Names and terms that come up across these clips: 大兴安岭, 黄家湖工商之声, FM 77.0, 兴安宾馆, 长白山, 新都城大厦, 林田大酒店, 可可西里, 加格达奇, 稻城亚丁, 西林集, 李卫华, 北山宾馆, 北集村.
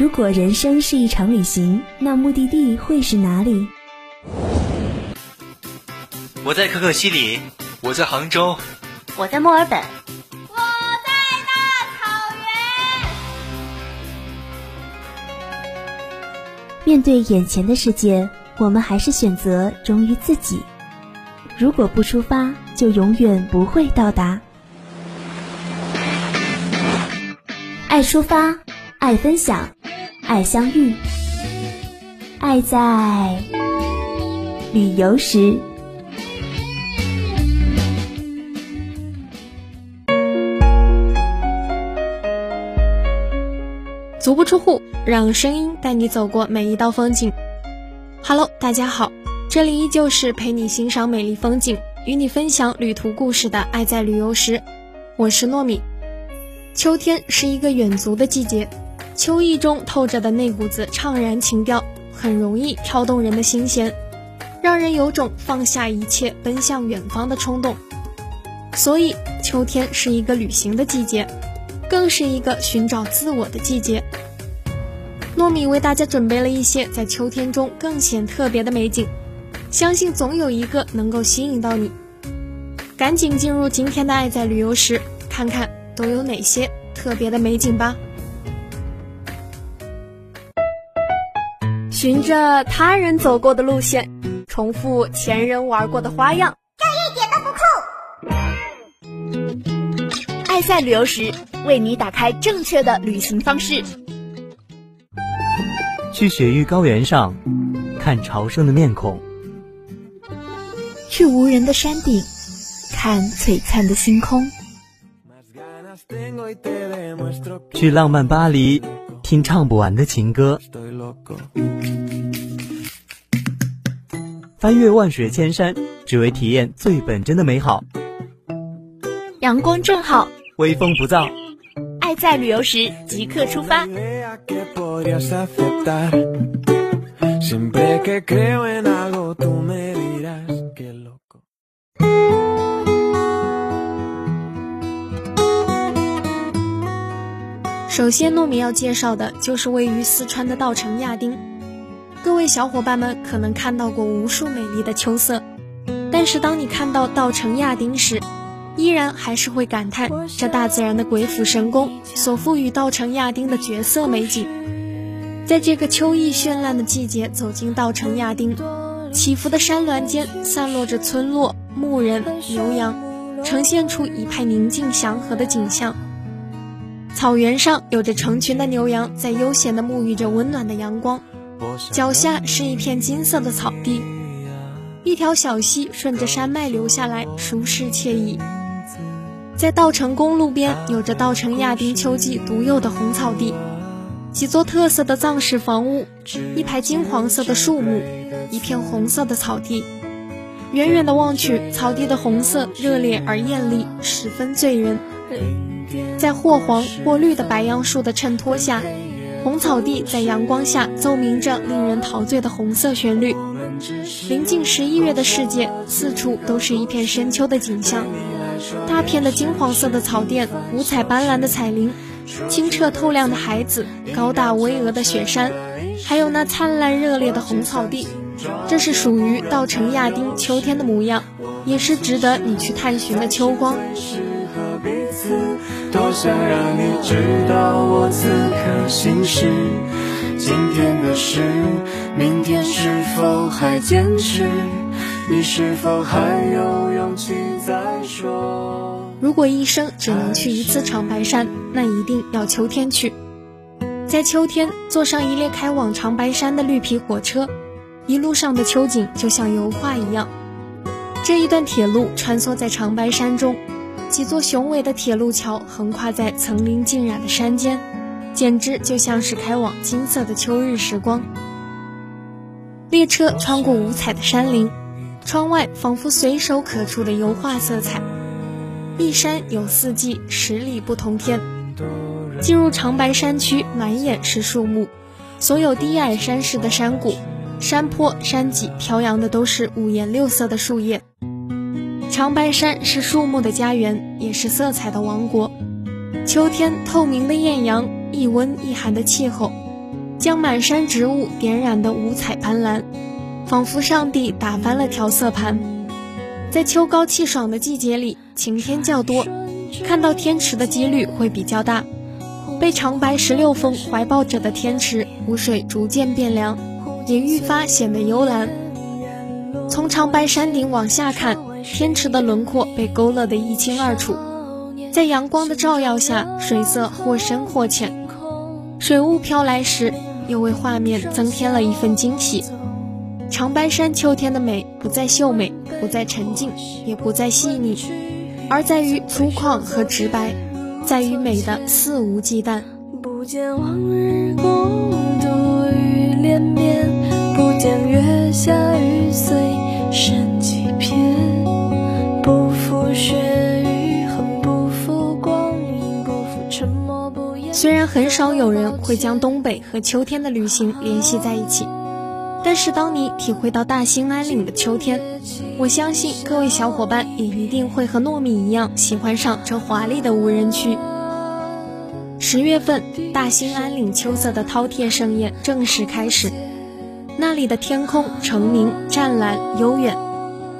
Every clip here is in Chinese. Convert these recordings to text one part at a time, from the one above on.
如果人生是一场旅行，那目的地会是哪里？我在可可西里，我在杭州，我在墨尔本，我在大草原。面对眼前的世界，我们还是选择忠于自己。如果不出发，就永远不会到达。爱出发，爱分享，爱相遇，爱在旅游时。足不出户，让声音带你走过每一道风景。Hello， 大家好，这里依旧是陪你欣赏美丽风景，与你分享旅途故事的爱在旅游时，我是糯米。秋天是一个远足的季节，秋意中透着的那股子怅然情调，很容易挑动人的心弦，让人有种放下一切奔向远方的冲动。所以，秋天是一个旅行的季节，更是一个寻找自我的季节。糯米为大家准备了一些在秋天中更显特别的美景，相信总有一个能够吸引到你。赶紧进入今天的爱在旅游时，看看都有哪些特别的美景吧。循着他人走过的路线，重复前人玩过的花样，这一点都不酷。爱在旅游时，为你打开正确的旅行方式。去雪域高原上看朝圣的面孔，去无人的山顶看璀璨的星空，去浪漫巴黎听唱不完的情歌，翻越万水千山，只为体验最本真的美好。阳光正好，微风不燥，爱在旅游时即刻出发。首先，糯米要介绍的就是位于四川的稻城亚丁。各位小伙伴们可能看到过无数美丽的秋色，但是当你看到稻城亚丁时，依然还是会感叹这大自然的鬼斧神工所赋予稻城亚丁的绝色美景。在这个秋意绚烂的季节走进稻城亚丁，起伏的山峦间散落着村落、牧人、牛羊，呈现出一派宁静祥和的景象。草原上有着成群的牛羊在悠闲地沐浴着温暖的阳光，脚下是一片金色的草地，一条小溪顺着山脉流下来，舒适惬意。在稻城公路边有着稻城亚丁秋季独有的红草地，几座特色的藏式房屋，一排金黄色的树木，一片红色的草地。远远地望去，草地的红色热烈而艳丽，十分醉人。在或黄或绿的白杨树的衬托下，红草地在阳光下奏鸣着令人陶醉的红色旋律。临近11月的世界，四处都是一片深秋的景象，大片的金黄色的草甸，五彩斑斓的彩林，清澈透亮的海子，高大巍峨的雪山，还有那灿烂热烈的红草地，这是属于稻城亚丁秋天的模样，也是值得你去探寻的秋光。多想让你知道我此刻心事，今天的事，明天是否还坚持，你是否还有勇气再说。如果一生只能去一次长白山，那一定要秋天去。在秋天坐上一列开往长白山的绿皮火车，一路上的秋景就像油画一样。这一段铁路穿梭在长白山中，几座雄伟的铁路桥横跨在层林尽染的山间，简直就像是开往金色的秋日时光。列车穿过五彩的山林，窗外仿佛随手可触的油画色彩。一山有四季，十里不同天。进入长白山区，满眼是树木，所有低矮山势的山谷、山坡、山脊飘扬的都是五颜六色的树叶。长白山是树木的家园，也是色彩的王国。秋天透明的艳阳，一温一寒的气候，将满山植物点染得五彩斑斓，仿佛上帝打翻了调色盘。在秋高气爽的季节里，晴天较多，看到天池的几率会比较大。被长白16峰怀抱着的天池，湖水逐渐变凉，也愈发显得幽蓝。从长白山顶往下看，天池的轮廓被勾勒得一清二楚，在阳光的照耀下，水色或深或浅，水雾飘来时又为画面增添了一份惊喜。长白山秋天的美不在秀美，不在沉静，也不在细腻，而在于粗犷和直白，在于美的肆无忌惮。不见往日共度雨连绵，不见月下雨碎身几片，不负雪雨痕，不负光阴，不负沉默不言。虽然很少有人会将东北和秋天的旅行联系在一起，但是当你体会到大兴安岭的秋天，我相信各位小伙伴也一定会和糯米一样喜欢上这华丽的无人区。10月份，大兴安岭秋色的饕餮盛宴正式开始，那里的天空澄明、湛蓝、悠远，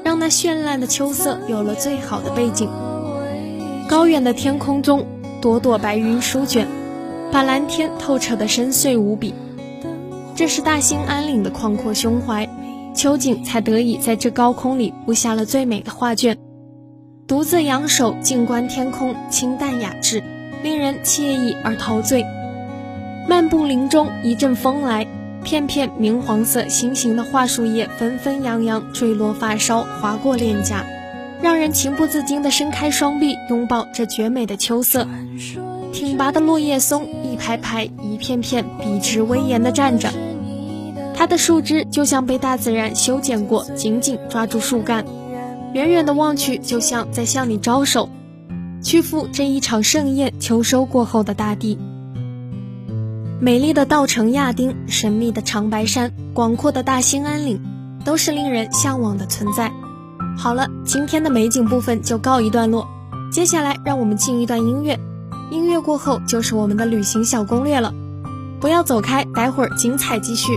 让那绚烂的秋色有了最好的背景。高远的天空中，朵朵白云舒卷，把蓝天透彻得深邃无比。这是大兴安岭的旷阔胸怀，秋景才得以在这高空里布下了最美的画卷。独自仰首静观天空，清淡雅致，令人惬意而陶醉。漫步林中，一阵风来，片片明黄色心形的桦树叶纷纷扬扬坠落发梢，划过脸颊，让人情不自禁地伸开双臂拥抱这绝美的秋色。挺拔的落叶松一排排一片片笔直威严地站着，它的树枝就像被大自然修剪过，紧紧抓住树干，远远地望去，就像在向你招手，去赴这一场盛宴秋收过后的大地。美丽的稻城亚丁，神秘的长白山，广阔的大兴安岭，都是令人向往的存在。好了，今天的美景部分就告一段落，接下来让我们进一段音乐，音乐过后就是我们的旅行小攻略了，不要走开，待会儿精彩继续。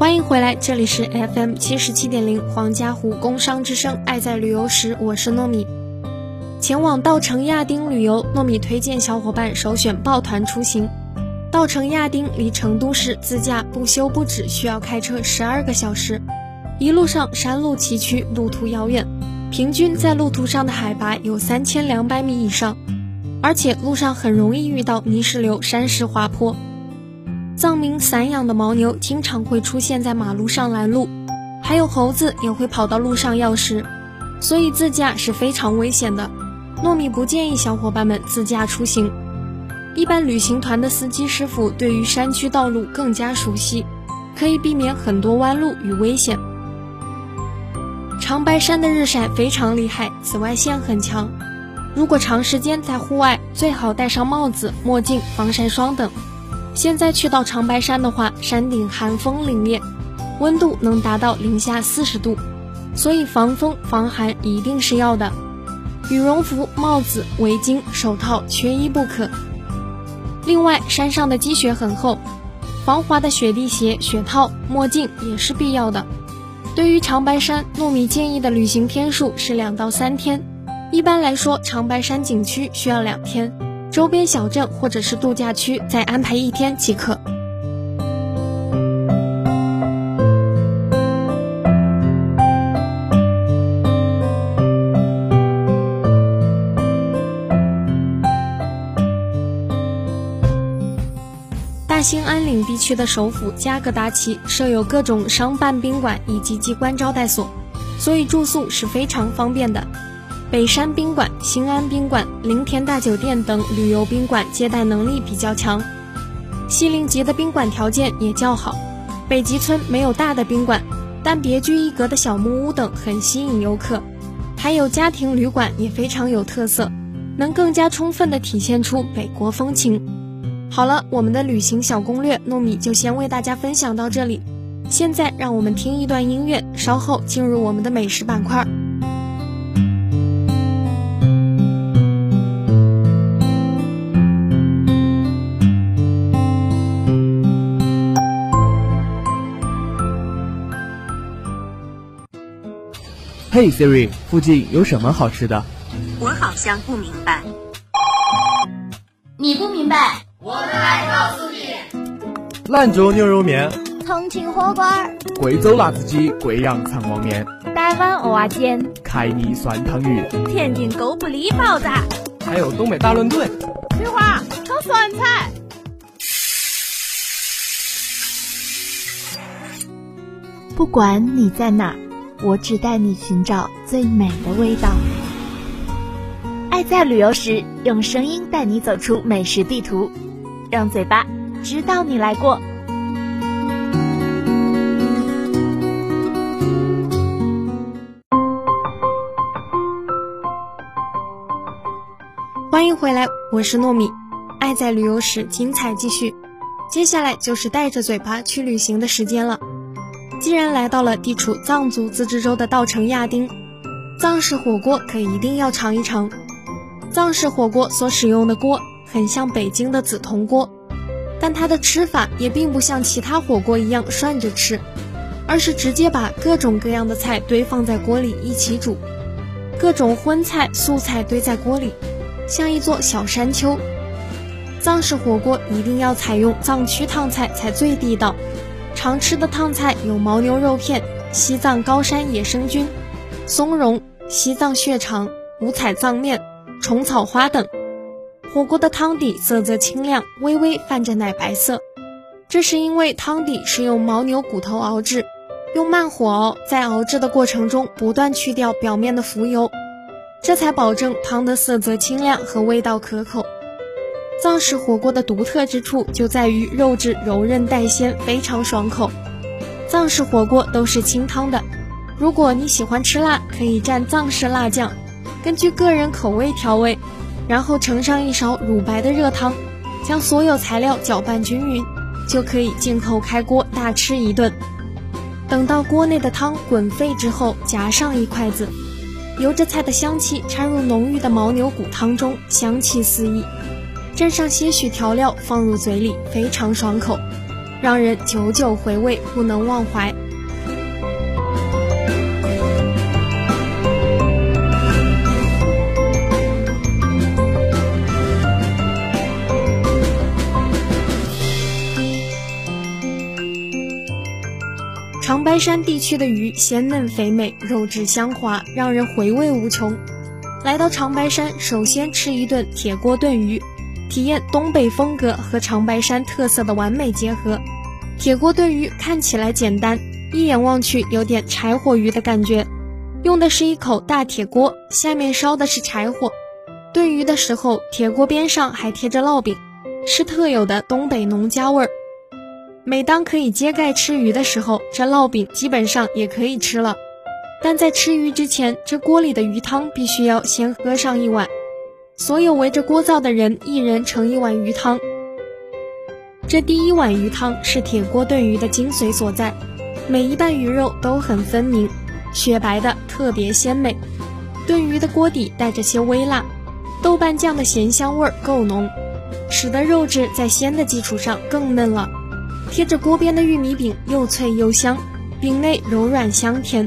欢迎回来，这里是 FM 77.0黄家湖工商之声，爱在旅游时，我是糯米。前往稻城亚丁旅游，糯米推荐小伙伴首选抱团出行。稻城亚丁离成都市自驾不休不止，需要开车12个小时，一路上山路崎岖，路途遥远，平均在路途上的海拔有3200米以上，而且路上很容易遇到泥石流、山石滑坡。藏民散养的牦牛经常会出现在马路上拦路，还有猴子也会跑到路上要食，所以自驾是非常危险的。糯米不建议小伙伴们自驾出行，一般旅行团的司机师傅对于山区道路更加熟悉，可以避免很多弯路与危险。长白山的日晒非常厉害，紫外线很强，如果长时间在户外，最好戴上帽子、墨镜、防晒霜等。现在去到长白山的话，山顶寒风凛冽，温度能达到零下40度，所以防风防寒一定是要的，羽绒服、帽子、围巾、手套缺一不可。另外，山上的积雪很厚，防滑的雪地鞋、雪套、墨镜也是必要的。对于长白山，糯米建议的旅行天数是2到3天，一般来说长白山景区需要2天，周边小镇或者是度假区再安排1天即可。大兴安岭地区的首府加格达奇设有各种商办宾馆以及机关招待所，所以住宿是非常方便的。北山宾馆、兴安宾馆、林田大酒店等旅游宾馆接待能力比较强，西林集的宾馆条件也较好。北集村没有大的宾馆，但别具一格的小木屋等很吸引游客，还有家庭旅馆也非常有特色，能更加充分地体现出北国风情。好了，我们的旅行小攻略糯米就先为大家分享到这里。现在让我们听一段音乐，稍后进入我们的美食板块。Hey Siri， 附近有什么好吃的？我好像不明白。你不明白，我们来告诉你：兰州牛肉面、重庆火锅、贵州辣子鸡、贵阳肠旺面、台湾蚵仔煎、开泥酸汤鱼、天津狗不理包子，还有东北大乱炖。菊花炒酸菜。不管你在哪儿，我只带你寻找最美的味道。爱在旅游时用声音带你走出美食地图，让嘴巴知道你来过。欢迎回来，我是糯米。爱在旅游时，精彩继续。接下来就是带着嘴巴去旅行的时间了。既然来到了地处藏族自治州的稻城亚丁，藏式火锅可一定要尝一尝。藏式火锅所使用的锅很像北京的紫铜锅，但它的吃法也并不像其他火锅一样涮着吃，而是直接把各种各样的菜堆放在锅里一起煮，各种荤菜素菜堆在锅里，像一座小山丘。藏式火锅一定要采用藏区烫菜才最地道，常吃的烫菜有牦牛肉片、西藏高山野生菌、松茸、西藏血肠、五彩藏面、虫草花等。火锅的汤底色泽清亮，微微泛着奶白色，这是因为汤底是用牦牛骨头熬制，用慢火熬，在熬制的过程中不断去掉表面的浮油，这才保证汤的色泽清亮和味道可口。藏式火锅的独特之处就在于肉质柔韧带鲜，非常爽口。藏式火锅都是清汤的，如果你喜欢吃辣，可以蘸藏式辣酱，根据个人口味调味，然后盛上一勺乳白的热汤，将所有材料搅拌均匀，就可以进口开锅大吃一顿。等到锅内的汤滚沸之后，夹上一筷子，由着菜的香气掺入浓郁的牦牛骨汤中，香气四溢，蘸上些许调料放入嘴里，非常爽口，让人久久回味，不能忘怀。长白山地区的鱼鲜嫩肥美，肉质香滑，让人回味无穷。来到长白山，首先吃一顿铁锅炖鱼，体验东北风格和长白山特色的完美结合。铁锅炖鱼看起来简单，一眼望去有点柴火鱼的感觉，用的是一口大铁锅，下面烧的是柴火。炖鱼的时候，铁锅边上还贴着烙饼，是特有的东北农家味儿。每当可以揭盖吃鱼的时候，这烙饼基本上也可以吃了，但在吃鱼之前，这锅里的鱼汤必须要先喝上一碗。所有围着锅灶的人，一人盛一碗鱼汤。这第一碗鱼汤是铁锅炖鱼的精髓所在，每一瓣鱼肉都很分明，雪白的特别鲜美。炖鱼的锅底带着些微辣，豆瓣酱的咸香味够浓，使得肉质在鲜的基础上更嫩了。贴着锅边的玉米饼又脆又香，饼内柔软香甜，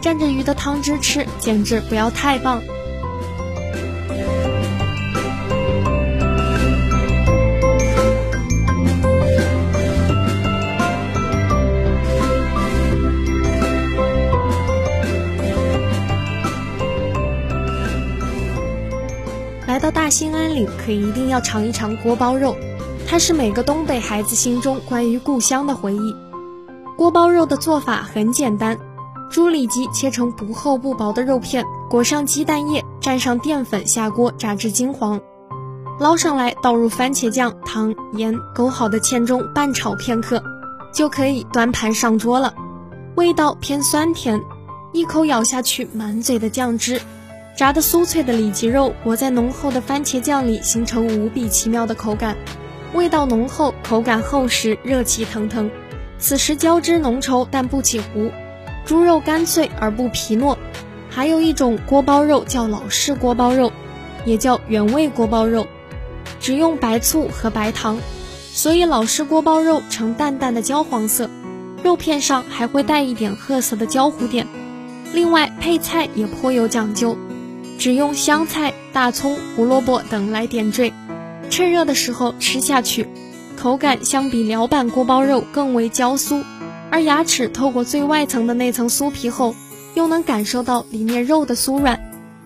蘸着鱼的汤汁吃，简直不要太棒。来到大兴安岭，可一定要尝一尝锅包肉，它是每个东北孩子心中关于故乡的回忆。锅包肉的做法很简单，猪里脊切成不厚不薄的肉片，裹上鸡蛋液，蘸上淀粉，下锅炸至金黄，捞上来倒入番茄酱、糖、盐，勾好的芡中拌炒片刻，就可以端盘上桌了。味道偏酸甜，一口咬下去，满嘴的酱汁，炸得酥脆的里脊肉裹在浓厚的番茄酱里，形成无比奇妙的口感，味道浓厚，口感厚实，热气腾腾。此时浇汁浓稠但不起糊，猪肉干脆而不皮糯。还有一种锅包肉叫老式锅包肉，也叫原味锅包肉，只用白醋和白糖，所以老式锅包肉呈淡淡的焦黄色，肉片上还会带一点褐色的焦糊点。另外配菜也颇有讲究，只用香菜、大葱、胡萝卜等来点缀，趁热的时候吃下去，口感相比辽版锅包肉更为焦酥，而牙齿透过最外层的那层酥皮后，又能感受到里面肉的酥软，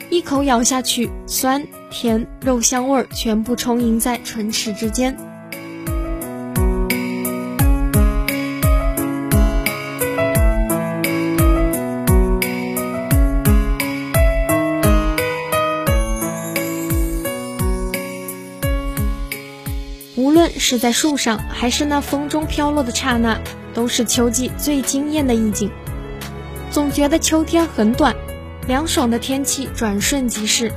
一口咬下去，酸、甜、肉香味全部充盈在唇齿之间。无论是在树上，还是那风中飘落的刹那，都是秋季最惊艳的意境。总觉得秋天很短，凉爽的天气转瞬即逝，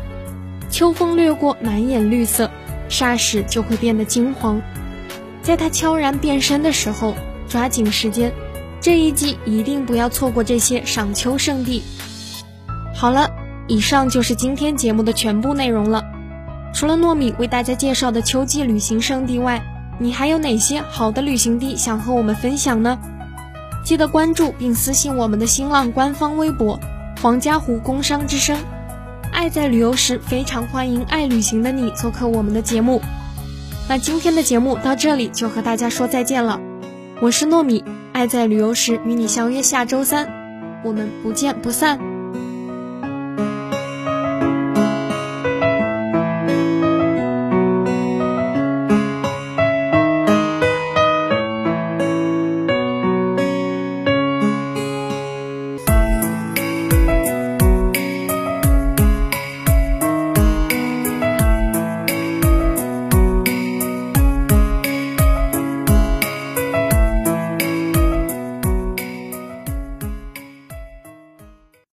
秋风掠过满眼绿色，霎时就会变得金黄。在它悄然变身的时候，抓紧时间，这一季一定不要错过这些赏秋圣地。好了，以上就是今天节目的全部内容了。除了糯米为大家介绍的秋季旅行胜地外，你还有哪些好的旅行地想和我们分享呢？记得关注并私信我们的新浪官方微博黄家湖工商之声。爱在旅游时，非常欢迎爱旅行的你做客我们的节目。那今天的节目到这里就和大家说再见了，我是糯米，爱在旅游时与你相约下周三，我们不见不散。